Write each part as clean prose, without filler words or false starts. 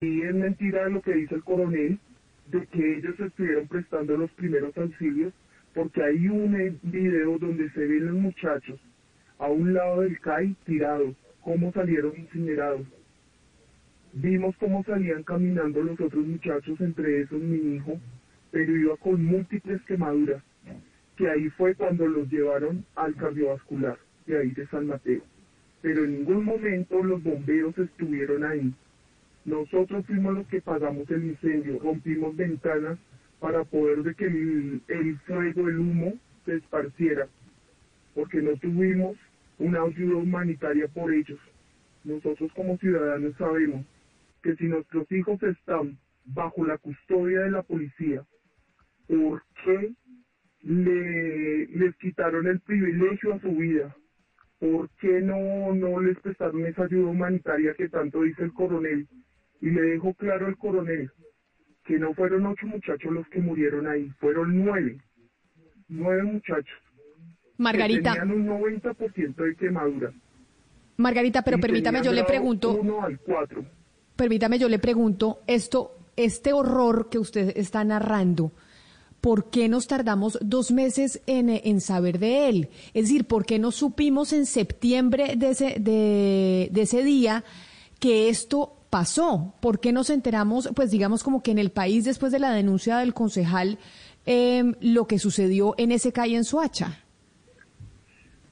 Y es mentira lo que dice el coronel, de que ellos estuvieron prestando los primeros auxilios, porque hay un video donde se ven los muchachos a un lado del CAI tirados, cómo salieron incinerados. Vimos cómo salían caminando los otros muchachos, entre esos mi hijo, pero iba con múltiples quemaduras, que ahí fue cuando los llevaron al cardiovascular, de ahí de San Mateo. Pero en ningún momento los bomberos estuvieron ahí. Nosotros fuimos los que pagamos el incendio, rompimos ventanas para poder de que el fuego, el humo, se esparciera, porque no tuvimos una ayuda humanitaria por ellos. Nosotros como ciudadanos sabemos que si nuestros hijos están bajo la custodia de la policía, ¿por qué les quitaron el privilegio a su vida? ¿Por qué no les prestaron esa ayuda humanitaria que tanto dice el coronel? Y le dejó claro el coronel que no fueron 8 muchachos los que murieron ahí, fueron 9 muchachos. Margarita, que tenían un 90% de quemadura. Margarita, pero permítame, yo le pregunto. 1 al 4. Permítame, yo le pregunto, este horror que usted está narrando, ¿por qué nos tardamos 2 meses en saber de él? Es decir, ¿por qué no supimos en septiembre de ese día que esto pasó? ¿Por qué nos enteramos, pues digamos como que en el país, después de la denuncia del concejal, lo que sucedió en ese CAI en Soacha?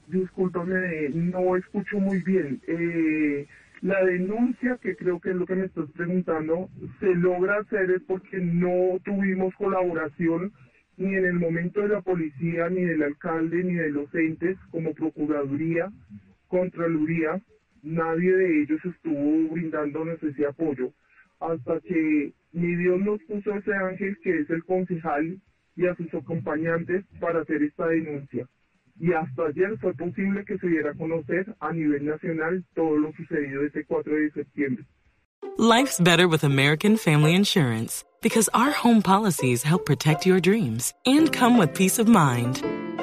Discúlpame, no escucho muy bien. La denuncia, que creo que es lo que me estás preguntando, se logra hacer es porque no tuvimos colaboración ni en el momento de la policía, ni del alcalde, ni de los entes como Procuraduría, Contraloría. Nadie de ellos estuvo brindándonos ese apoyo, hasta que mi Dios nos puso ese ángel que es el concejal y a sus acompañantes para hacer esta denuncia. Y hasta ayer fue posible que se diera a conocer a nivel nacional todo lo sucedido este 4 de septiembre. Life's better with American Family Insurance, because our home policies help protect your dreams and come with peace of mind.